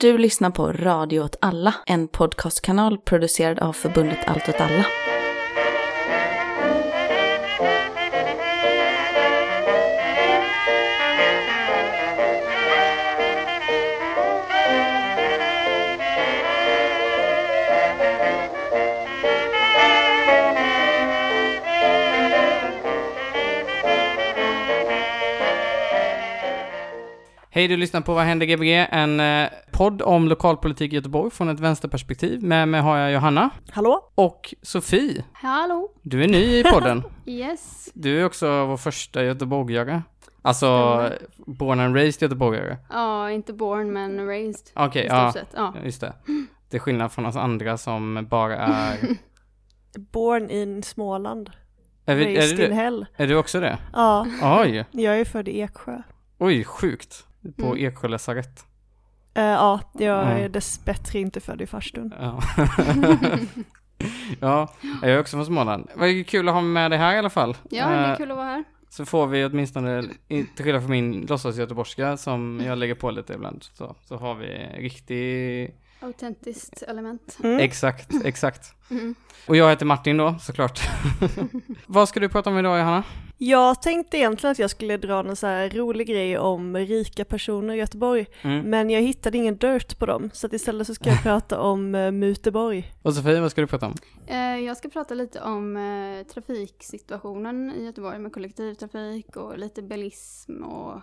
Du lyssnar på Radio åt alla, en podcastkanal producerad av Förbundet Allt åt alla. Hej, du lyssnar på Vad händer i GBG, en podd om lokalpolitik i Göteborg från ett vänsterperspektiv. Med mig har jag Johanna. Hallå. Och Sofie. Hallå. Du är ny i podden. Yes. Du är också vår första göteborgare. Alltså, born and raised göteborgare. Ja, inte born men raised. Okej, ja, just det. Det är skillnad från oss andra som bara är... born in Småland. Är du också det? Ja. Oj. Jag är född i Eksjö. Oj, sjukt. På Eksjö lasarett. Ja, jag är dessbättre inte född i Farstun. Ja. Ja, jag är också från Småland. Det var kul att ha med dig här i alla fall. Ja, det är kul att vara här. Så får vi åtminstone, till skillnad från min låtsas göteborgska som jag lägger på lite ibland, så har vi riktigt autentiskt element. Mm. Exakt. Mm. Och jag heter Martin då, såklart. Vad ska du prata om idag, Johanna? Jag tänkte egentligen att jag skulle dra en så här rolig grej om rika personer i Göteborg. Mm. Men jag hittade ingen dirt på dem. Så att istället så ska jag prata om Muteborg. Och Sofie, vad ska du prata om? Jag ska prata lite om trafiksituationen i Göteborg med kollektivtrafik och lite bilism och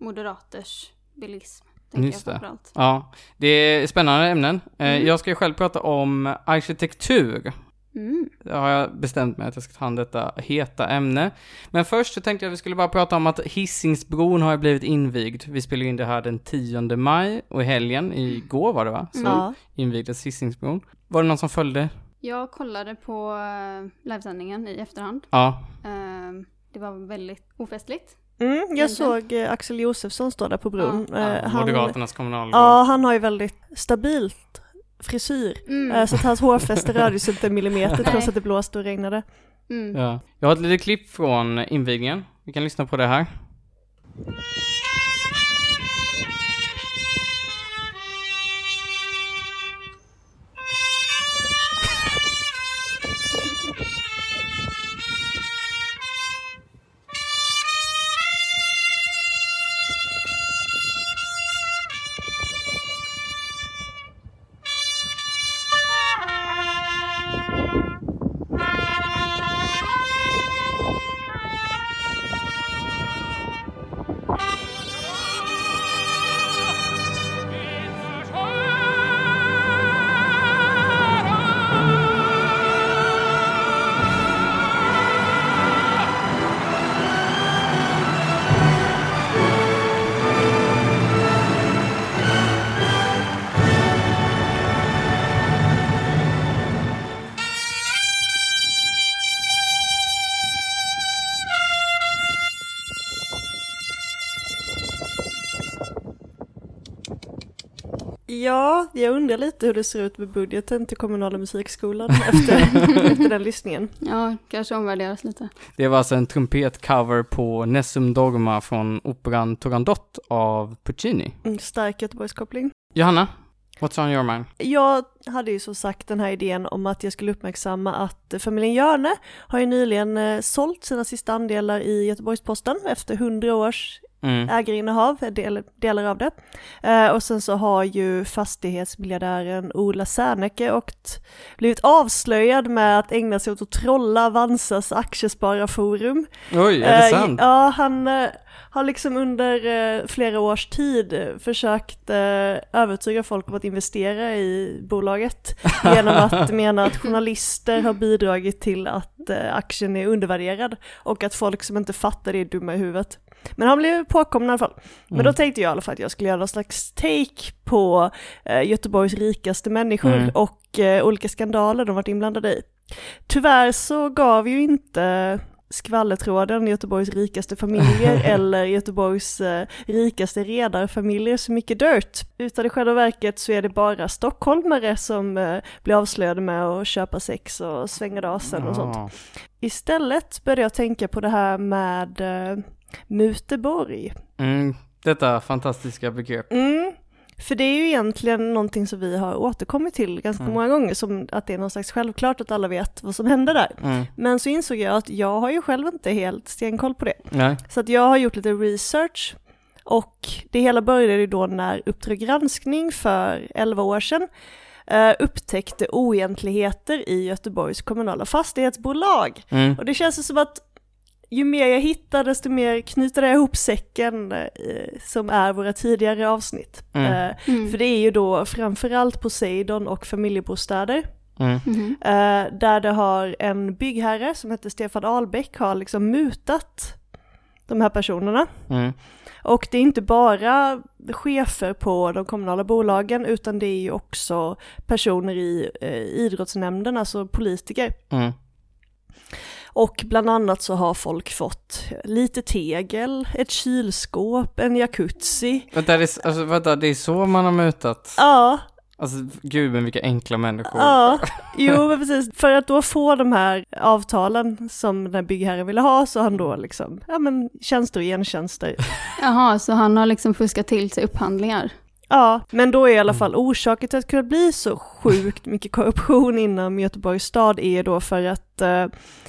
moderaters bilism. Just det. Ja, det är spännande ämnen. Jag ska ju själv prata om arkitektur. Då har jag bestämt mig att jag ska ta hand om detta heta ämne. Men först så tänkte jag att vi skulle bara prata om att Hisingsbron har blivit invigd. Vi spelade in det här den 10 maj och i helgen, igår var det va? Så invigdes Hisingsbron. Var det någon som följde? Jag kollade på livesändningen i efterhand. Ja. Det var väldigt ofestligt. Jag såg Axel Josefsson stå där på bron. Moderaternas kommunalråd. Ja, han har ju väldigt stabilt frisyr. Så att hans hårfäste rörde sig inte en millimeter trots att det blåste och regnade. Ja. Jag har ett litet klipp från invigningen. Vi kan lyssna på det här. Ja, jag undrar lite hur det ser ut med budgeten till kommunala musikskolan efter den lyssningen. Ja, kanske omvärderas lite. Det var alltså en trumpetcover på Nessun Dorma från operan Turandot av Puccini. Stark Göteborgskoppling. Johanna, what's on your mind? Jag hade ju som sagt den här idén om att jag skulle uppmärksamma att familjen Jörne har ju nyligen sålt sina sista andelar i Göteborgsposten efter 100 års ägarinnehav, delar av det. Och sen så har ju fastighetsmiljardären Ola Zernicke blivit avslöjad med att ägna sig åt att trolla Vansas aktiespararforum. Oj, är det sant? Ja, han har liksom under flera års tid försökt övertyga folk om att investera i bolaget genom att mena att journalister har bidragit till att aktien är undervärderad och att folk som inte fattar det är dumma i huvudet. Men han blev påkommen i alla fall. Men då tänkte jag i alla fall att jag skulle göra någon slags take på Göteborgs rikaste människor och olika skandaler de varit inblandade i. Tyvärr så gav ju inte skvallertråden Göteborgs rikaste familjer eller Göteborgs rikaste redarfamiljer så mycket dirt. Utan i själva verket så är det bara stockholmare som blir avslöjade med att köpa sex och svänga dasen och sånt. Istället började jag tänka på det här med... Muteborg. Detta fantastiska begrepp. För det är ju egentligen någonting som vi har återkommit till ganska många gånger, som att det är någon slags självklart att alla vet vad som händer där. Mm. Men så insåg jag att jag har ju själv inte helt stenkoll på det. Nej. Så att jag har gjort lite research, och det hela började ju då när Uppdraggranskning för 11 år sedan upptäckte oegentligheter i Göteborgs kommunala fastighetsbolag. Mm. Och det känns som att ju mer jag hittar, desto mer knyter jag ihop säcken som är våra tidigare avsnitt. Mm. För det är ju då framförallt på Seidon och familjebostäder. Mm. Där det har en byggherre som heter Stefan Ahlbäck har liksom mutat de här personerna. Mm. Och det är inte bara chefer på de kommunala bolagen, utan det är ju också personer i idrottsnämnden, alltså politiker. Mm. Och bland annat så har folk fått lite tegel, ett kylskåp, en jacuzzi. Vänta, det är så man har mutat? Ja. Alltså gud, men vilka enkla människor. Ja, jo men precis. För att då få de här avtalen som den här byggherren ville ha, så han då liksom, ja men tjänster och gentjänster. Jaha, så han har liksom fuskat till sig upphandlingar. Ja, men då är i alla fall orsaken till att det kunde bli så sjukt mycket korruption inom Göteborgs stad är då för att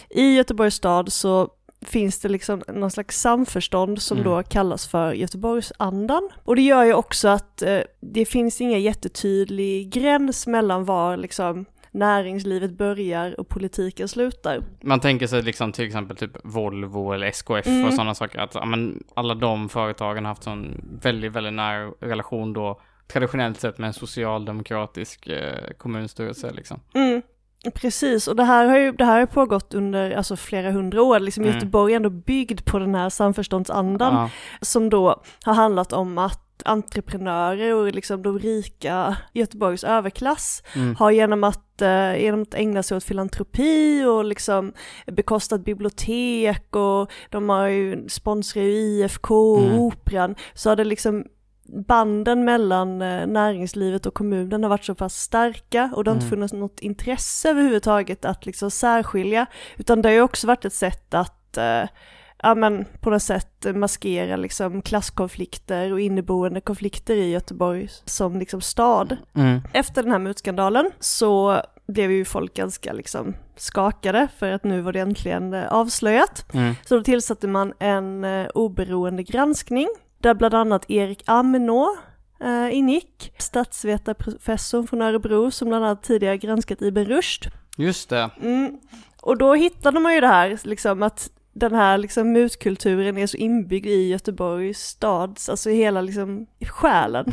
i Göteborgs stad så finns det liksom någon slags samförstånd som då kallas för Göteborgsandan. Och det gör ju också att det finns ingen jättetydlig gräns mellan var liksom näringslivet börjar och politiken slutar. Man tänker sig liksom till exempel typ Volvo eller SKF och sådana saker, att ja, men alla de företagen har haft en väldigt, väldigt nära relation då traditionellt sett med en socialdemokratisk kommunstyrelse liksom. Mm. Precis, och det här har pågått under alltså, flera hundra år. Liksom Göteborg är ändå byggd på den här samförståndsandan som då har handlat om att entreprenörer och liksom de rika Göteborgs överklass har genom att ägna sig åt filantropi och liksom bekostat bibliotek, och de har ju sponsrat IFK och operan, så har det liksom banden mellan näringslivet och kommunen har varit så pass starka, och det har inte funnits något intresse överhuvudtaget att liksom särskilja, utan det har ju också varit ett sätt att ja, men på något sätt maskera liksom klasskonflikter och inneboende konflikter i Göteborg som liksom stad. Mm. Efter den här mutskandalen så blev ju folk ganska liksom skakade, för att nu var det äntligen avslöjat. Mm. Så då tillsatte man en oberoende granskning där bland annat Erik Amnå ingick, statsvetarprofessorn från Örebro som bland annat tidigare granskat Ibn Rushd. Just det. Mm. Och då hittade man ju det här liksom, att den här liksom mutkulturen är så inbyggd i Göteborgs stads, alltså hela liksom själen.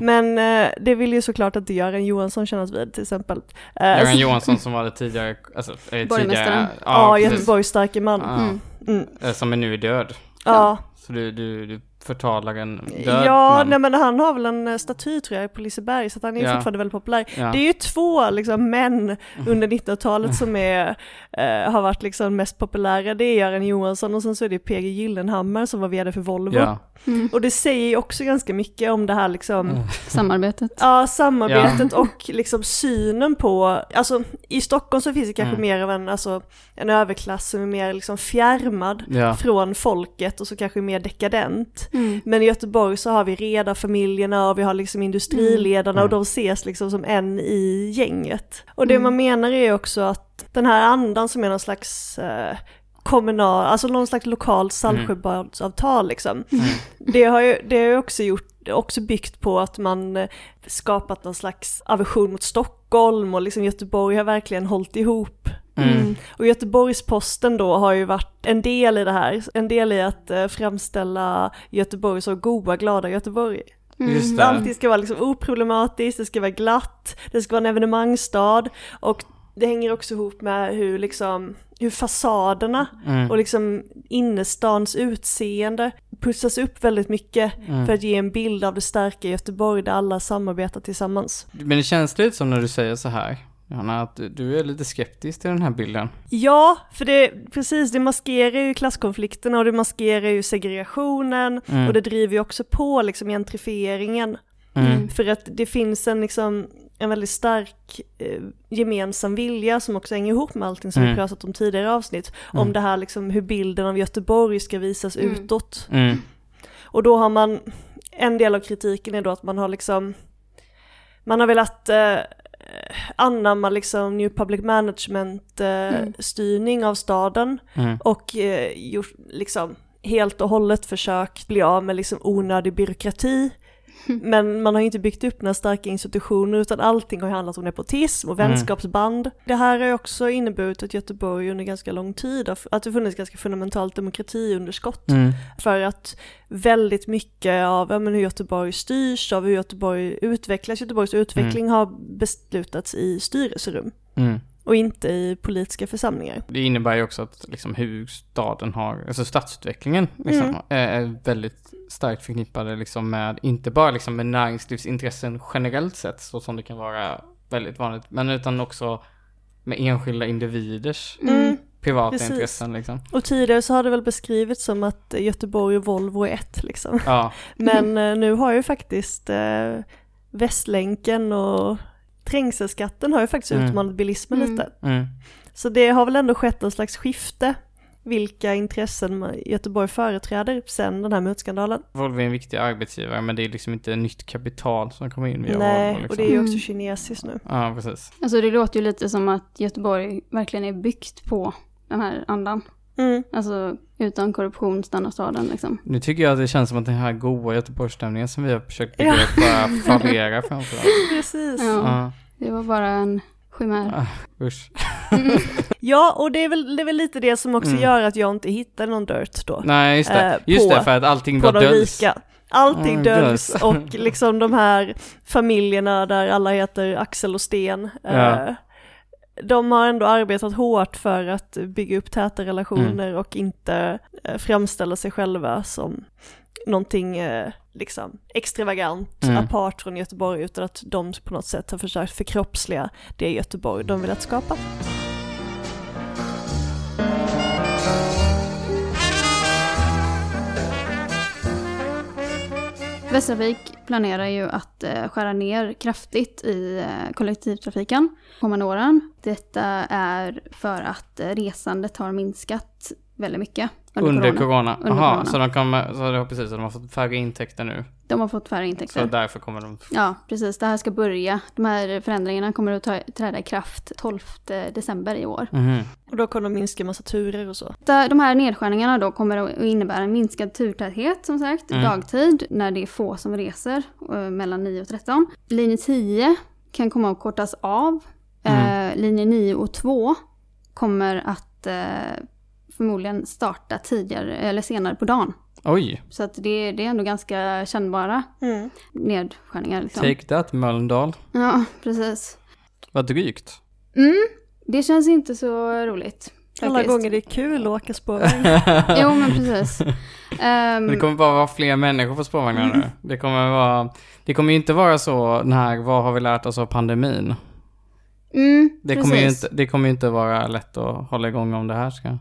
Men det vill ju såklart att Göran Johansson kännas vid, till exempel. Göran Johansson som var det tidigare, alltså, borgmästaren. Ja, Göteborgs starke man. Som är nu död. Ja. Så du förtalar en död. Ja, man. Nej, men han har väl en staty tror jag på Liseberg, så att han är fortfarande väldigt populär. Ja. Det är ju två liksom, män under 1900-talet som är, har varit liksom, mest populära. Det är Göran Johansson, och sen så är det Per Gyllenhammer som var vd för Volvo. Ja. Mm. Och det säger ju också ganska mycket om det här liksom, samarbetet. Ja, samarbetet och liksom, synen på, alltså i Stockholm så finns det kanske mer av en överklass som är mer liksom, fjärmad från folket, och så kanske mer dekadent. Mm. Men i Göteborg så har vi redarfamiljerna och vi har liksom industriledarna och de ses liksom som en i gänget. Och det man menar är också att den här andan som är någon slags kommunal, alltså någon slags lokal Saltsjöbadsavtal liksom. Det har ju också byggt på att man skapat någon slags aversion mot Stockholm, och liksom Göteborg har verkligen hållit ihop. Mm. Och Göteborgsposten då har ju varit en del i det här, en del i att framställa Göteborg som goda, glada Göteborg. Mm. Allting ska vara liksom oproblematiskt, det ska vara glatt, det ska vara en evenemangstad, och det hänger också ihop med hur liksom hur fasaderna och liksom innestans utseende pussas upp väldigt mycket för att ge en bild av det starka Göteborg där alla samarbetar tillsammans. Men det känns lite som när du säger så här, Jörne, att du är lite skeptisk till den här bilden. Ja, för det maskerar ju klasskonflikterna, och det maskerar ju segregationen, och det driver ju också på liksom gentrifieringen. Mm. För att det finns en liksom en väldigt stark gemensam vilja som också hänger ihop med allting som vi pratat om tidigare avsnitt. Om det här liksom hur bilden av Göteborg ska visas utåt. Och då har man en del av kritiken är då att man har liksom, man har velat anamma liksom new public management styrning av staden och gjort liksom helt och hållet försökt bli av med liksom onödig byråkrati. Men man har ju inte byggt upp några starka institutioner, utan allting har handlat om nepotism och vänskapsband. Det här har ju också inneburit att Göteborg under ganska lång tid, att det funnits ganska fundamentalt demokratiunderskott. För att väldigt mycket av hur Göteborg styrs, av hur Göteborg utvecklas, Göteborgs utveckling har beslutats i styrelserum. Och inte i politiska församlingar. Det innebär ju också att liksom hur staden har, alltså stadsutvecklingen liksom, är väldigt starkt förknippade liksom med, inte bara liksom med näringslivsintressen generellt sett, så som det kan vara väldigt vanligt, men utan också med enskilda individers privata intressen. Liksom. Och tidigare så har det väl beskrivits som att Göteborg och Volvo är ett. Liksom. Ja. Men nu har ju faktiskt Västlänken och trängselskatten har ju faktiskt utmanat bilismen lite. Så det har väl ändå skett en slags skifte vilka intressen Göteborg företräder sen den här mutskandalen. Volvo är en viktig arbetsgivare, men det är liksom inte nytt kapital som kommer in via Volvo. Och det är ju också kinesiskt nu. Ja, precis. Alltså det låter ju lite som att Göteborg verkligen är byggt på den här andan. Alltså utan korruption stannar staden liksom. Nu tycker jag att det känns som att den här goa Göteborgsstämningen som vi har försökt bygga upp fallera framförallt. Precis. Ja. Det var bara en skimär. Ja, och det är väl lite det som också gör att jag inte hittar någon dirt då. Nej, just det. Just det, för att allting var döds. Allting döds och liksom de här familjerna där alla heter Axel och Sten. De har ändå arbetat hårt för att bygga upp täta relationer och inte framställa sig själva som någonting liksom extravagant, apart från Göteborg, utan att de på något sätt har försökt förkroppsliga det Göteborg de vill att skapa. Västtrafik planerar ju att skära ner kraftigt i kollektivtrafiken kommande åren. Detta är för att resandet har minskat väldigt mycket under corona. Aha, corona. Så de har fått färre intäkter nu. De har fått färre intäkter. Så därför kommer de... Ja, precis. Det här ska börja. De här förändringarna kommer att träda i kraft 12 december i år. Och då kommer de minska massa turer och så. De här nedskärningarna då kommer att innebära en minskad turtäthet, som sagt, dagtid, när det är få som reser mellan 9 och 13. Linje 10 kan komma att kortas av. Linje 9 och 2 kommer att... förmodligen starta tidigare eller senare på dagen. Oj. Så att det är ändå ganska kännbara nedskärningar. Liksom. Take that, Mölndal. Ja, precis. Vad drygt. Det känns inte så roligt. Alla gånger det är kul att åka spårvagn. Jo, men precis. Det kommer bara vara fler människor på spårvagnar nu. Det kommer ju inte vara så här, vad har vi lärt oss av pandemin? Det kommer ju inte vara lätt att hålla igång om det här ska.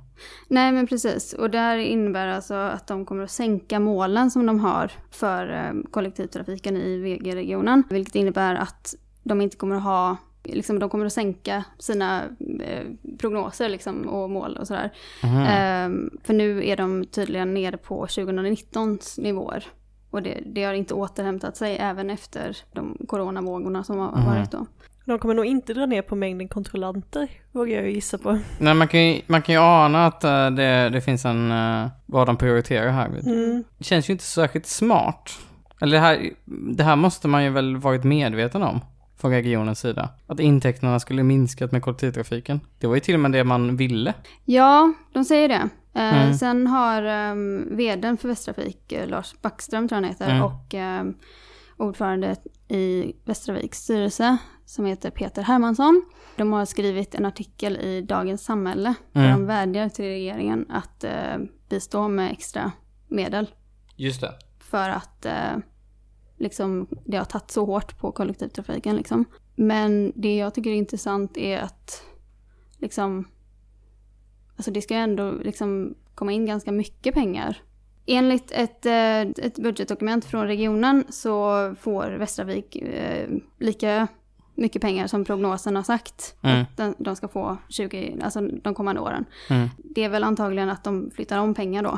Nej, men precis. Och där innebär alltså att de kommer att sänka målen som de har för kollektivtrafiken i VG-regionen. Vilket innebär att de inte kommer att ha, liksom, de kommer att sänka sina prognoser liksom, och mål och sådär. För nu är de tydligen nere på 2019s nivåer. Och det har inte återhämtat sig även efter de coronavågorna som har varit då. De kommer nog inte dra ner på mängden kontrollanter, vågar jag gissa på. Nej, man kan ju ana att det finns en vad de prioriterar här. Det känns ju inte särskilt smart. Eller det här måste man ju väl varit medveten om från regionens sida. Att intäkterna skulle minskat med kollektivtrafiken. Det var ju till och med det man ville. Ja, de säger det. Sen har vd:n för Västtrafik, Lars Backström tror jag han heter, och ordförande i Västtrafiks styrelse som heter Peter Hermansson. De har skrivit en artikel i Dagens Samhälle där de vädjar till regeringen att bistå med extra medel. Just det. För att liksom, det har tagit så hårt på kollektivtrafiken. Liksom. Men det jag tycker är intressant är att liksom, alltså det ska ändå liksom, komma in ganska mycket pengar. Enligt ett budgetdokument från regionen så får Västtrafik lika mycket pengar som prognosen har sagt att de ska få 20, alltså de kommande åren. Det är väl antagligen att de flyttar om pengar då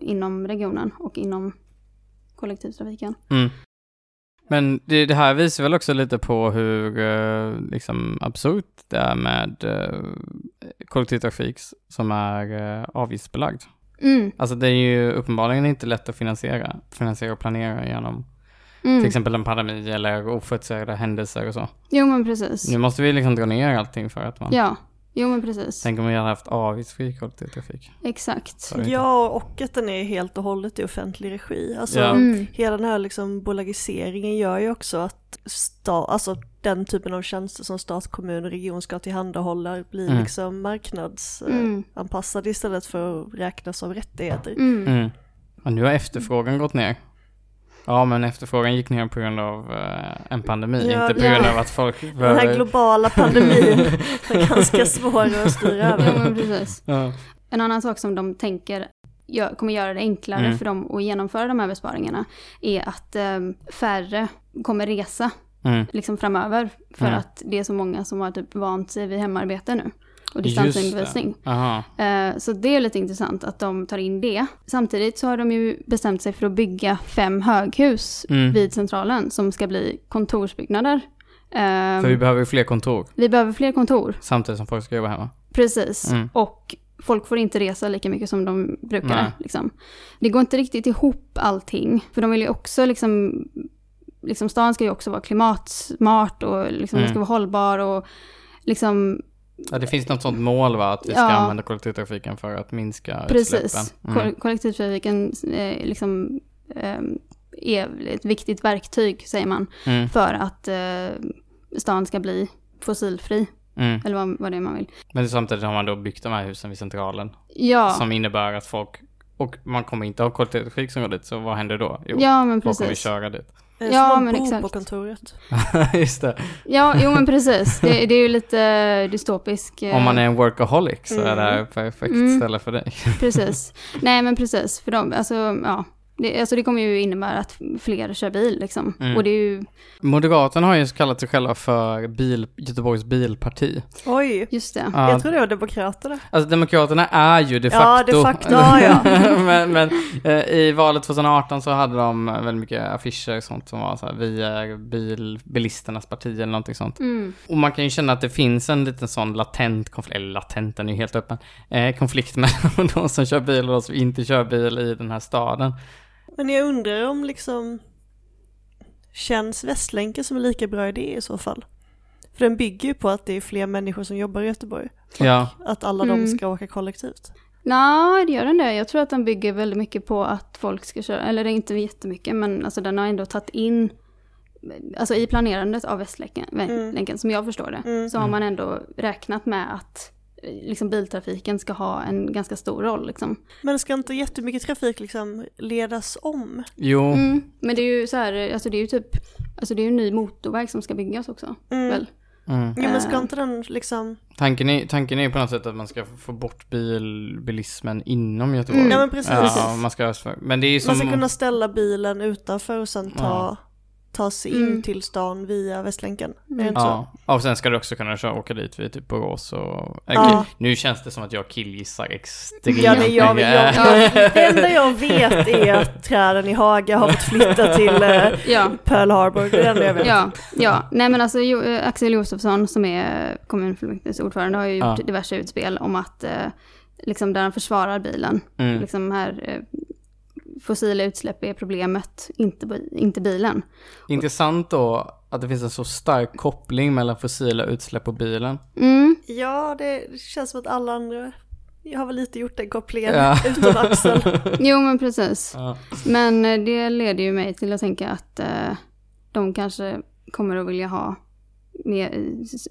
inom regionen och inom kollektivtrafiken. Mm. Men det här visar väl också lite på hur liksom absurt det är med kollektivtrafik som är avgiftsbelagd. Mm. Alltså det är ju uppenbarligen inte lätt att finansiera och planera genom till exempel en pandemi eller oförutsedda händelser och så. Jo men precis. Nu måste vi liksom dra ner allting för att man... Ja, jo men precis. Tänk om vi hade haft avgiftsfri kollektivtrafik. Exakt. Ja, och att den är helt och hållet i offentlig regi. Alltså hela den här liksom bolagiseringen gör ju också att alltså den typen av tjänster som stat, kommun och region ska tillhandahålla blir liksom marknadsanpassade istället för att räknas som rättigheter. Mm. Mm. Och nu har efterfrågan gått ner. Ja, men efterfrågan gick ner på grund av en pandemi, inte på grund av att folk... Den här globala pandemin är ganska svår att styra över. Ja, men precis. Ja. En annan sak som de tänker kommer göra det enklare för dem att genomföra de här besparingarna är att färre kommer resa liksom framöver för att det är så många som har typ vant sig vid hemarbete nu. Och distansundervisning. Så det är lite intressant att de tar in det. Samtidigt så har de ju bestämt sig för att bygga 5 höghus vid centralen som ska bli kontorsbyggnader. För vi behöver fler kontor. Samtidigt som folk ska jobba hemma. Precis. Mm. Och folk får inte resa lika mycket som de brukar. Liksom. Det går inte riktigt ihop allting. För de vill ju också liksom stan ska ju också vara klimatsmart och liksom den ska vara hållbar och liksom... Ja, det finns något sånt mål, va? Att vi ska använda kollektivtrafiken för att minska utsläppen. Kollektivtrafiken liksom, är ett viktigt verktyg, säger man, för att stan ska bli fossilfri. Eller vad det är man vill. Men samtidigt har man då byggt de här husen vid centralen. Ja. Som innebär att folk... Och man kommer inte ha kollektivtrafik som går dit, så vad händer då? Jo, ja, men precis. Folk kommer köra dit. Ja, men exakt. På kontoret. Just det. Ja, jo men precis. Det är ju lite dystopisk. Om man är en workaholic så är det här perfekt ställe för dig. Precis. Nej, men precis. För dem, alltså, ja. Det kommer ju innebära att fler kör bil liksom. Och det är ju... Moderaterna har ju kallat sig själva för Göteborgs bilparti. Oj, just det. Jag tror det var Demokraterna. Alltså Demokraterna är ju de facto... Ja, de facto, ja. men i valet 2018 så hade de väldigt mycket affischer och sånt som var så här, vi är bilisternas parti eller någonting sånt. Och man kan ju känna att det finns en liten sån latent konflikt, eller latent, den är ju helt öppen, konflikt mellan de som kör bil och de som inte kör bil i den här staden. Men jag undrar om liksom känns Västlänken som en lika bra idé i så fall. För den bygger ju på att det är fler människor som jobbar i Göteborg. Ja. Att alla de ska åka kollektivt. Nej, det gör den det. Jag tror att den bygger väldigt mycket på att folk ska köra. Eller det är inte jättemycket, men alltså den har ändå tagit in... Alltså i planerandet av Västlänken, som jag förstår det, så har man ändå räknat med att... Liksom biltrafiken ska ha en ganska stor roll liksom. Men ska inte jättemycket trafik liksom ledas om? Jo. Men det är ju så här, alltså det är ju typ, alltså det är ju en ny motorväg som ska byggas också, väl? Ja, men ska inte den liksom... Tanken är ju på något sätt att man ska få bort bilismen inom Göteborg. Ja, men precis. Ja, man ska, men det är ju som... Man ska kunna ställa bilen utanför och sen ta sig in till stan via Västlänken. Ja, och sen ska du också kunna åka dit vid typ Borås och... Nu känns det som att jag killgissar extremt. Ja, men det enda jag vet är att träden i Haga har fått flytta till Pearl Harbor. Det enda jag vet. Ja. Nej, men alltså Axel Josefsson som är kommunfullmäktiges ordförande har ju gjort diverse utspel om att liksom där han försvarar bilen. Liksom här... fossila utsläpp är problemet, inte bilen. Intressant då att det finns en så stark koppling mellan fossila utsläpp och bilen. Ja, det känns som att alla andra har väl lite gjort den kopplingen utom Axel. Jo, men precis. Ja. Men det leder ju mig till att tänka att de kanske kommer att vilja ha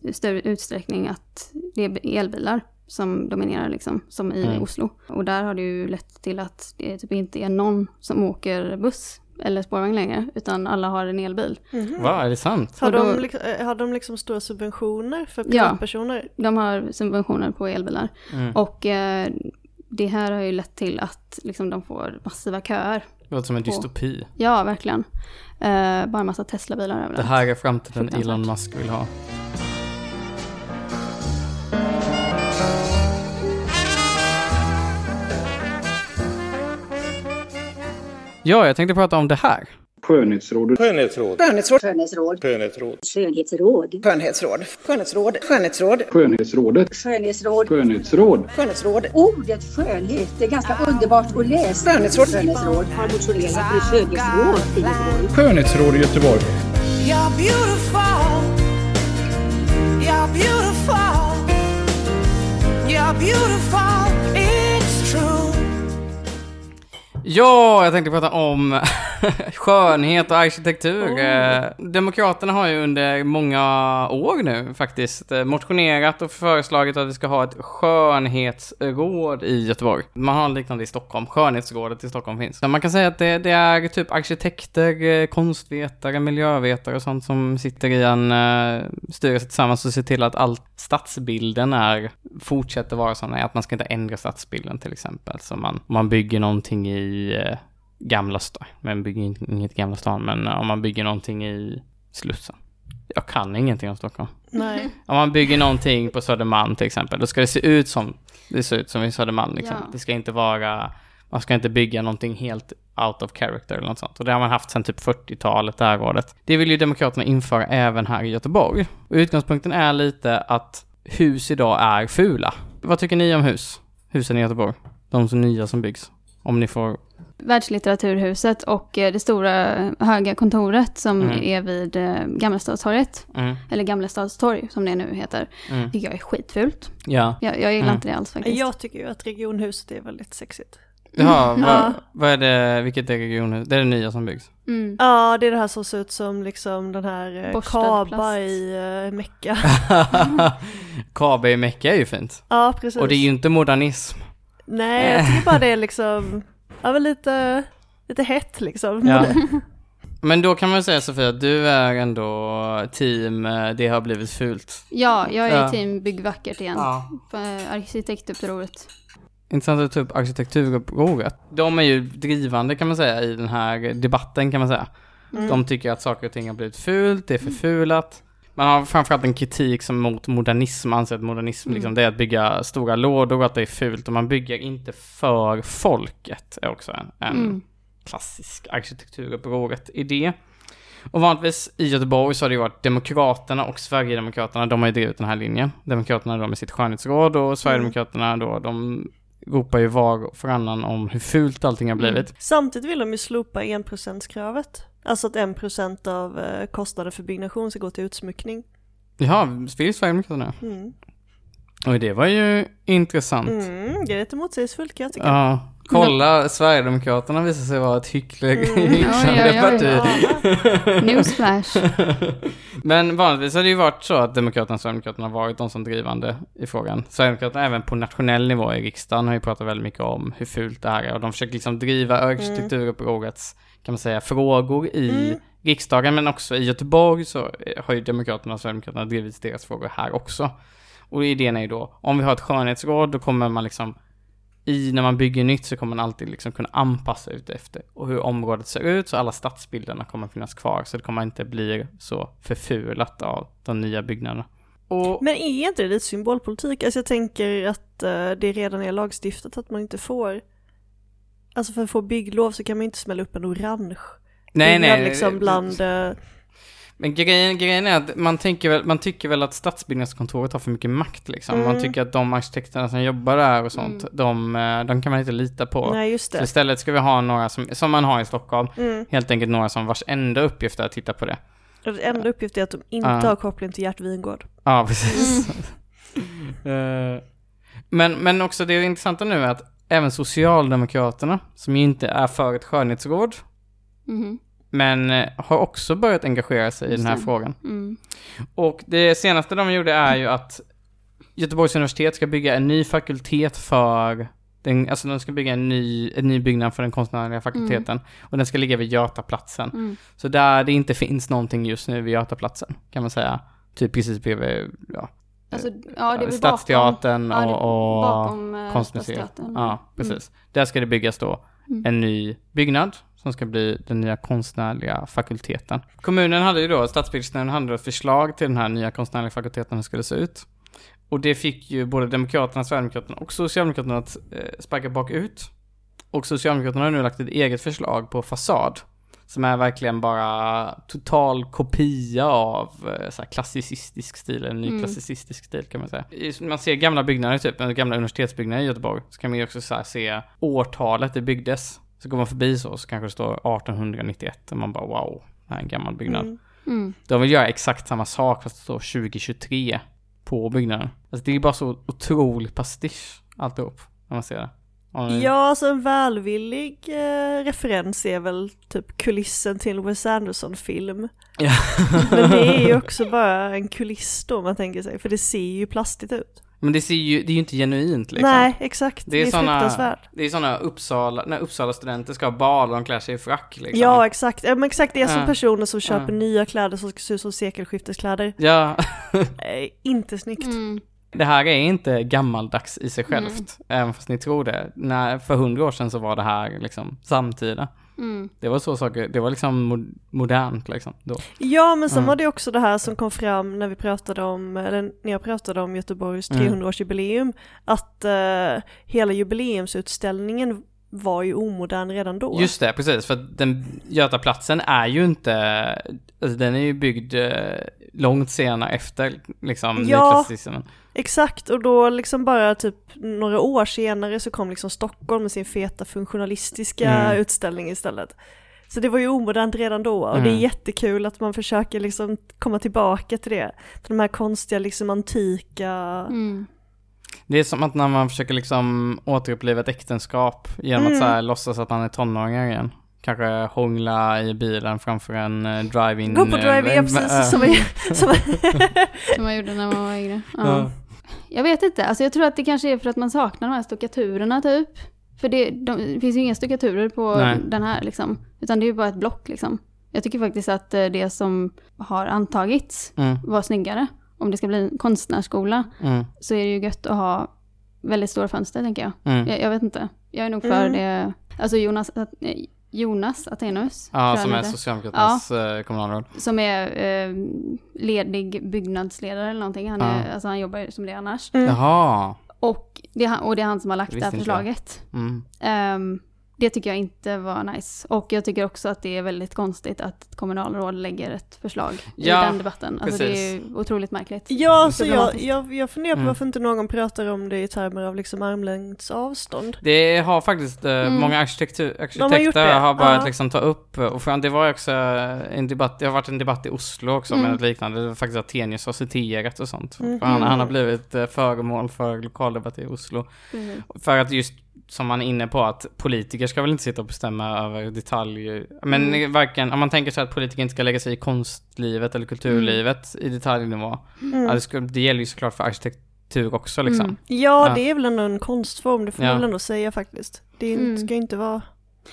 i större utsträckning att det är elbilar som dominerar liksom, som i Oslo. Och där har det ju lett till att det typ inte är någon som åker buss eller spårvagn längre, utan alla har en elbil. Va, är det sant? Har de liksom stora subventioner för privatpersoner? Ja, de har subventioner på elbilar. Och det här har ju lett till att liksom, de får massiva köer. Det låter som en dystopi. Ja, verkligen. Bara en massa Tesla-bilar överallt. Det här är framtiden Elon Musk vill ha. Ja, jag tänkte prata om det här. Skönhetsråd. Ordet skönhet är ganska underbart att läsa. Skönhetsråd har motionerat i skönhetsråd i Göteborg. Skönhetsråd i Göteborg. You're beautiful. You're beautiful. You're beautiful. It's true. Ja, jag tänkte prata om skönhet och arkitektur. Demokraterna har ju under många år nu faktiskt motionerat och föreslagit att vi ska ha ett skönhetsråd i Göteborg. Man har liknande i Stockholm, skönhetsrådet i Stockholm finns. Man kan säga att det är typ arkitekter, konstvetare, miljövetare och sånt som sitter i en styrelse tillsammans och ser till att all stadsbilden fortsätter vara sån att man ska inte ändra stadsbilden till exempel. Så man bygger någonting i Gamla stan, men bygger inget Gamla stan, men om man bygger någonting i Slussen. Jag kan ingenting om Stockholm. Nej. Om man bygger någonting på Södermalm till exempel, då ska det se ut som i Södermalm liksom. Ja. Det ska inte vara, man ska inte bygga någonting helt out of character eller något sånt. Och det har man haft sedan typ 40-talet det här rådet. Det vill ju Demokraterna införa även här i Göteborg. Och utgångspunkten är lite att hus idag är fula. Vad tycker ni om hus? Husen i Göteborg, de som nya som byggs. Om ni får Världslitteraturhuset och det stora höga kontoret som är vid Gamla stadstorget eller Gamla stadstorg som det nu heter. Tycker jag är skitfult. Ja. Jag gillar inte det alls faktiskt. Jag tycker ju att regionhuset är väldigt sexigt. Jaha, vad är det, vilket är regionhuset? Det är det nya som byggs. Mm. Ja, det är det här som ser ut som liksom den här Kaba i Mecka. Kaba i Mecka är ju fint. Ja, precis. Och det är ju inte modernism. Nej, jag tycker bara det är liksom lite hett liksom. Ja. Men då kan man säga, Sofia, att du är ändå team det har blivit fult. Ja, jag är team byggvackert igen. Ja. Arkitekturupproret. Intressant att ta upp arkitekturupproret. De är ju drivande kan man säga i den här debatten kan man säga. Mm. De tycker att saker och ting har blivit fult, det är förfulat. Man har framförallt en kritik som mot modernism, anser att modernism liksom, det är att bygga stora lådor och att det är fult. Och man bygger inte för folket är också en klassisk arkitekturupproret idé. Och vanligtvis i Göteborg så har det ju varit Demokraterna och Sverigedemokraterna, de har ju drivit den här linjen. Demokraterna då med sitt skönhetsråd och Sverigedemokraterna då, de ropar ju var för annan om hur fult allting har blivit. Samtidigt vill de ju slopa 1%-kravet. Alltså att 1% av kostnader för byggnation ska gå till utsmyckning. Ja, vill Sverigedemokraterna. Och det var ju intressant. Det är lite motsägelsefullt kan jag tycka. Ja, kolla, Sverigedemokraterna visar sig vara ett hycklande parti. Newsflash. Men vanligtvis har det ju varit så att Demokraterna och Sverigedemokraterna har varit de som drivande i frågan. Sverigedemokraterna även på nationell nivå i riksdagen har ju pratat väldigt mycket om hur fult det här är. Och de försöker liksom driva arkitekturupprorets kan man säga, frågor i riksdagen, men också i Göteborg så har ju Demokraterna och Sverigedemokraterna drivit deras frågor här också. Och idén är ju då, om vi har ett skönhetsråd då kommer man liksom, när man bygger nytt så kommer man alltid liksom kunna anpassa ut efter och hur området ser ut, så alla stadsbilderna kommer finnas kvar, så det kommer inte bli så förfulat av de nya byggnaderna. Men är inte det lite symbolpolitik? Alltså jag tänker att det redan är lagstiftat att man inte får, alltså för att få bygglov så kan man inte smälla upp en orange. Nej. Liksom bland, men grejen är att man tycker väl att stadsbyggnadskontoret har för mycket makt. Liksom. Man tycker att de arkitekterna som jobbar där och sånt, de kan man inte lita på. Nej, just det. Så istället ska vi ha några som man har i Stockholm. Helt enkelt några som vars enda uppgift är att titta på det. Och enda uppgift är att de inte har koppling till Gert Wingård. Ja, precis. Men också det är intressanta nu är att även Socialdemokraterna, som ju inte är för ett skönhetsråd, men har också börjat engagera sig i den här frågan. Och det senaste de gjorde är ju att Göteborgs universitet ska bygga en ny fakultet för alltså de ska bygga en ny byggnad för den konstnärliga fakulteten, och den ska ligga vid Götaplatsen. Så där det inte finns någonting just nu vid Götaplatsen kan man säga, typ precis bredvid alltså, det Stadsteatern och Konstmuseet. Ja, precis. Där ska det byggas då en ny byggnad som ska bli den nya konstnärliga fakulteten. Kommunen hade ju då, Stadsbyggnadsnämnden hade ett förslag till den här nya konstnärliga fakulteten hur skulle se ut. Och det fick ju både Demokraterna, Sverigedemokraterna och Socialdemokraterna att sparka bakut. Och Socialdemokraterna har nu lagt ett eget förslag på fasad som är verkligen bara total kopia av så här klassicistisk stil, en ny klassicistisk stil kan man säga. Man ser gamla byggnader, typ gamla universitetsbyggnader i Göteborg, så kan man ju också så här se årtalet det byggdes. Så går man förbi så kanske det står 1891 och man bara wow, det här är en gammal byggnad. De vill göra exakt samma sak fast det står 2023 på byggnaden. Alltså det är bara så otroligt pastisch alltihop när man ser det. Ja, alltså en välvillig referens är väl typ kulissen till Wes Anderson-film. Ja. Men det är ju också bara en kuliss då, man tänker sig. För det ser ju plastigt ut. Men det är ju inte genuint liksom. Nej, exakt. Det är fruktansvärt. Det är sådana när Uppsala-studenter ska ha bal och de klär sig i frack liksom. Ja, exakt. Men exakt, det är som personer som köper nya kläder som ska se ut som sekelskifteskläder. Ja. Inte snyggt. Mm. Det här är inte gammaldags i sig självt, även fast ni tror det. För 100 år sedan så var det här liksom samtida. Det var så saker, det var liksom modernt liksom då. Ja, men sen var det också det här som kom fram när vi pratade om, eller när jag pratade om Göteborgs 300-årsjubileum, att hela jubileumsutställningen var ju omodern redan då. Just det, precis, för den Götaplatsen är ju inte, alltså den är ju byggd långt senare efter liksom nyklassicismen. Exakt, och då liksom bara typ några år senare så kom liksom Stockholm med sin feta funktionalistiska utställning istället. Så det var ju omodernt redan då, och det är jättekul att man försöker liksom komma tillbaka till det. För de här konstiga liksom antika... Det är som att när man försöker liksom återuppliva ett äktenskap genom att så här låtsas att man är tonåringar igen. Kanske hångla i bilen framför en drive-in. Gå på drive-in, precis som man gjorde när man var yngre. Ja. Jag vet inte, alltså jag tror att det kanske är för att man saknar de här stuckaturerna typ. För det finns ju inga stuckaturer på den här liksom. Utan det är ju bara ett block liksom. Jag tycker faktiskt att det som har antagits var snyggare. Om det ska bli en konstnärsskola så är det ju gött att ha väldigt stora fönster, tänker jag. Jag vet inte, jag är nog för det. Alltså Jonas Athenus, som är Socialdemokraternas kommunalråd. Som är ledig byggnadsledare eller någonting. Han är, alltså han jobbar som det annars. Jaha. Och det är han som har lagt det här förslaget. Det tycker jag inte var nice. Och jag tycker också att det är väldigt konstigt att ett kommunalråd lägger ett förslag i den debatten. Alltså det är ju otroligt märkligt. Ja, så jag funderar på varför inte någon pratar om det i termer av liksom armlängds avstånd. Det har faktiskt många arkitekter har börjat liksom ta upp. Och det var också en debatt, det har varit en debatt i Oslo också med något liknande. Det var faktiskt att Atenius har citerat och sånt. Han har blivit föremål för lokaldebatt i Oslo. För att just som man är inne på att politiker ska väl inte sitta och bestämma över detaljer. Men varken, om man tänker sig att politiker inte ska lägga sig i konstlivet eller kulturlivet i detaljnivå. Alltså, det gäller ju såklart för arkitektur också. Liksom. Ja, det är väl ändå en konstform, det får man väl ändå säga faktiskt. Det ska inte vara...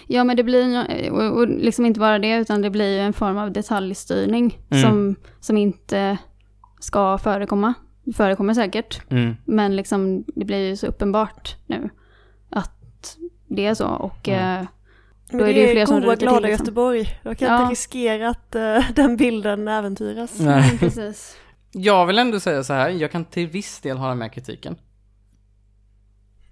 Ja, men det blir och liksom inte bara det, utan det blir en form av detaljstyrning som inte ska förekomma. Det förekommer säkert, men liksom, det blir ju så uppenbart nu. Att det är så, och då är det ju fler som rör till liksom. Göteborg. Jag kan inte riskera att den bilden äventyras. Nej. Precis. Jag vill ändå säga så här, jag kan till viss del hålla med kritiken.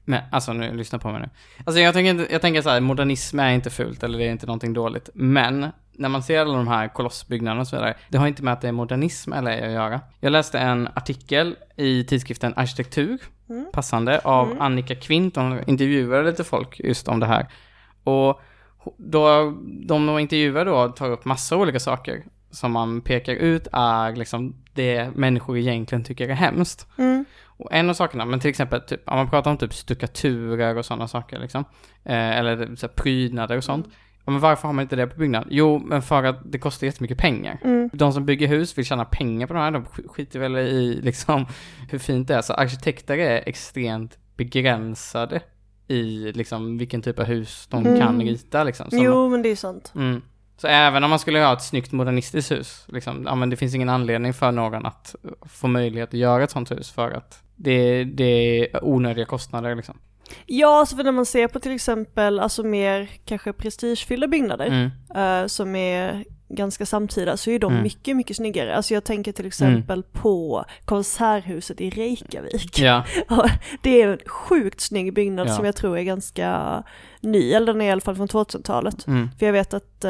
Men alltså nu, lyssna på mig nu. Alltså jag tänker så här, modernism är inte fult eller det är inte någonting dåligt, men när man ser alla de här kolossbyggnaderna och så vidare, det har inte med att det är modernism eller att göra. Jag läste en artikel i tidskriften Arkitektur, passande, av Annika Kvint. Hon intervjuade lite folk just om det här. Och då, de intervjuar då tar upp massa olika saker som man pekar ut är liksom det människor egentligen tycker är hemskt. Och en av sakerna, men till exempel typ, om man pratar om typ stuckaturer och sådana saker liksom, eller så här, prydnader och sånt. Men varför har man inte det på byggnad? Jo, men för att det kostar jättemycket pengar. De som bygger hus vill tjäna pengar på de här. De skiter väl i liksom, hur fint det är. Så arkitekter är extremt begränsade i liksom, vilken typ av hus de kan rita. Liksom. Men det är sant. Så även om man skulle ha ett snyggt modernistiskt hus. Liksom, ja, men det finns ingen anledning för någon att få möjlighet att göra ett sånt hus. För att det är onödiga kostnader. Liksom. Ja, så för när man ser på till exempel alltså mer kanske prestigefyllda byggnader som är ganska samtida, så är de mycket, mycket snyggare. Alltså jag tänker till exempel på konserthuset i Reykjavik. Ja. Det är en sjukt snygg byggnad som jag tror är ganska ny, eller den är i alla fall från 2000-talet. För jag vet att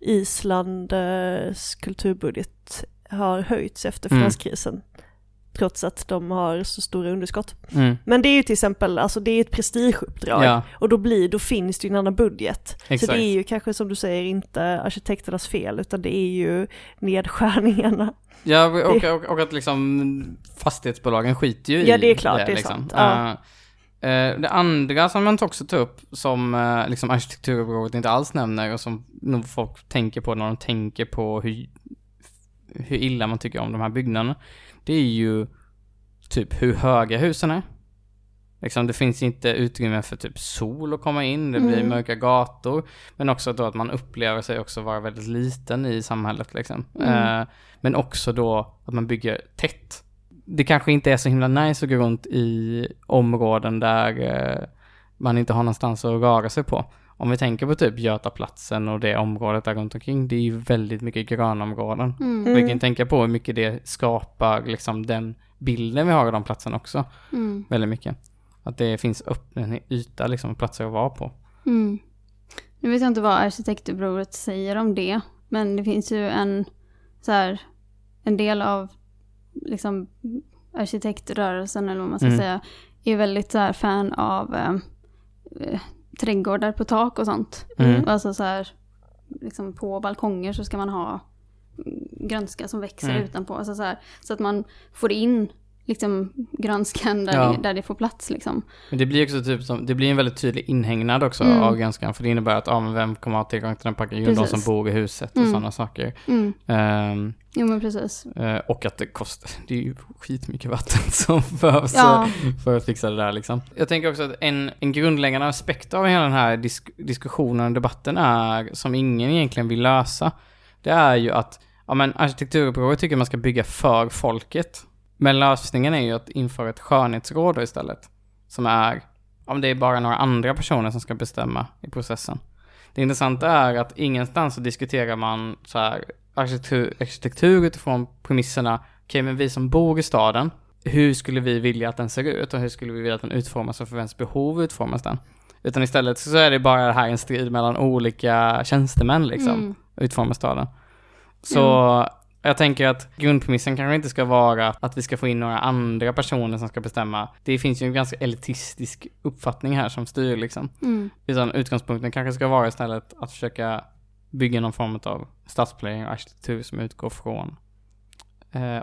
Islands kulturbudget har höjts efter finanskrisen, trots att de har så stora underskott. Men det är ju till exempel, alltså det är ett prestigeuppdrag, och då finns det ju en annan budget. Exakt. Så det är ju kanske, som du säger, inte arkitekternas fel, utan det är ju nedskärningarna. Ja, och att liksom fastighetsbolagen skiter ju i det. Ja, det är klart, det är sant. Det andra som man också tar upp, som liksom arkitekturrådet inte alls nämner, och som nog folk tänker på när de tänker på hur illa man tycker om de här byggnaderna, det är ju typ hur höga husen är. Liksom, det finns inte utrymme för typ sol att komma in, det blir mörka gator, men också då att man upplever sig också vara väldigt liten i samhället. Liksom. Men också då att man bygger tätt. Det kanske inte är så himla nice att gå runt i områden där man inte har någonstans att röra sig på. Om vi tänker på typ Götaplatsen och det området där runt omkring, det är ju väldigt mycket grönområden. Vi kan tänka på hur mycket det skapar liksom den bilden vi har av de platserna också. Väldigt mycket. Att det finns öppen yta, liksom, platser att vara på. Nu vet jag inte vad arkitekturbroret säger om det, men det finns ju en del av liksom arkitektrörelsen, eller vad man ska säga, är väldigt fan av trädgårdar på tak och sånt. Alltså liksom på balkonger så ska man ha grönska som växer utanpå. Alltså så att man får in liksom grönskan där det får plats. Liksom. Men det blir också det blir en väldigt tydlig inhängnad också av grönskan. För det innebär att vem kommer ha tillgång till den packen? Jo, de som bor i huset och sådana saker. Jo, men precis. Och att det kostar. Det är ju skitmycket vatten som behövs för att fixa det där. Liksom. Jag tänker också att en grundläggande aspekt av hela den här diskussionen och debatten är, som ingen egentligen vill lösa, det är ju att arkitekturupproret tycker man ska bygga för folket. Men lösningen är ju att införa ett skönhetsråd istället. Som är, det är bara några andra personer som ska bestämma i processen. Det intressanta är att ingenstans så diskuterar man så här, arkitektur utifrån premisserna. Okej, men vi som bor i staden, hur skulle vi vilja att den ser ut? Och hur skulle vi vilja att den utformas, och för vems behov utformas den? Utan istället så är det bara det här en strid mellan olika tjänstemän liksom. Utforma staden. Så... Jag tänker att grundpremissen kanske inte ska vara att vi ska få in några andra personer som ska bestämma. Det finns ju en ganska elitistisk uppfattning här som styr liksom. Utan utgångspunkten kanske ska vara istället att försöka bygga någon form av stadsplanering och arkitektur som utgår från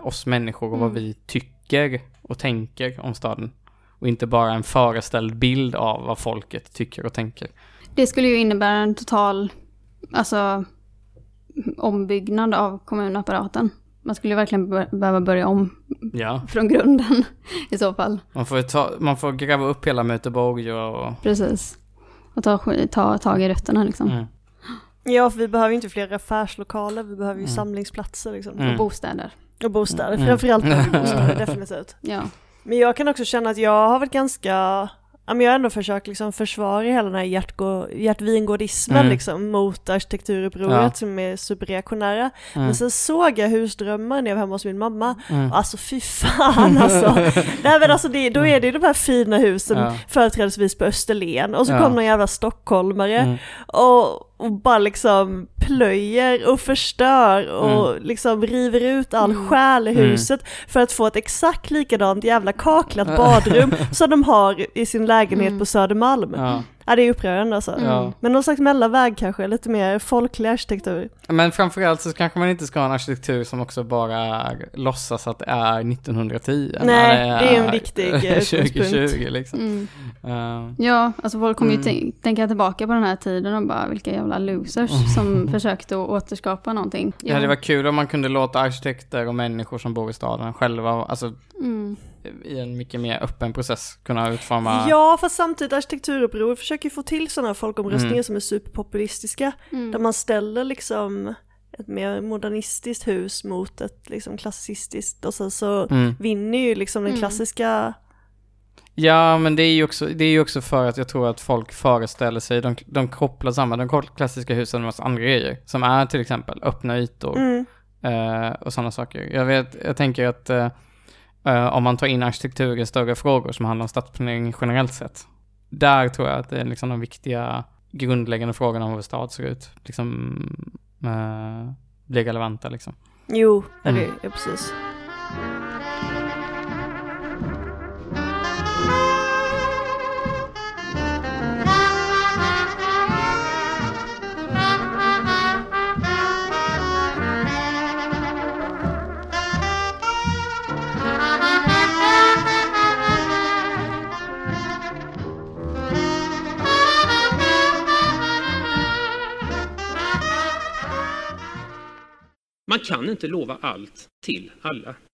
oss människor och vad vi tycker och tänker om staden. Och inte bara en föreställd bild av vad folket tycker och tänker. Det skulle ju innebära en total... ombyggnad av kommunapparaten. Man skulle ju verkligen behöva börja om från grunden i så fall. Man får gräva upp hela Göteborg och... Precis. Och ta tag i rötterna liksom. Ja, för vi behöver ju inte fler affärslokaler, vi behöver ju samlingsplatser liksom. Och bostäder. Framförallt bostäder, definitivt. Ja. Men jag kan också känna att jag har varit ganska... Jag har ändå försökt liksom försvara hela den här hjärtvingårdismen liksom, mot arkitekturupproret som är superreaktionära. Men sen såg jag Husdrömmar när jag var hemma hos min mamma. Alltså fy fan alltså. Nej, men alltså då är det ju de här fina husen företrädesvis på Österlen. Och så kommer en jävla stockholmare och bara liksom plöjer och förstör och liksom river ut all själ i huset för att få ett exakt likadant jävla kaklat badrum som de har i sin lägenhet på Södermalm. Ja, det är upprörande alltså. Men någon slags mellanväg kanske, lite mer folklig arkitektur. Men framförallt så kanske man inte ska ha en arkitektur som också bara låtsas att det är 1910. Nej, det är en viktig 2020 liksom. Ja, alltså folk kommer ju tänka tillbaka på den här tiden och bara, vilka jävla losers som försökte att återskapa någonting. Ja, det var kul om man kunde låta arkitekter och människor som bor i staden själva, alltså i en mycket mer öppen process kunna utforma... Ja, fast samtidigt arkitekturuppror försöker få till sådana folkomröstningar som är superpopulistiska, där man ställer liksom ett mer modernistiskt hus mot ett liksom klassicistiskt, och sen så vinner ju liksom den klassiska Ja, men det är ju också för att jag tror att folk föreställer sig, de kopplar samman de klassiska husen med massa andra grejer, som är till exempel öppna ytor och sådana saker. Jag tänker att om man tar in arkitektur i större frågor som handlar om stadsplanering generellt sett, där tror jag att det är liksom de viktiga grundläggande frågorna om hur stad ser ut liksom, blir relevanta liksom. Jo, det är precis. Man kan inte lova allt till alla.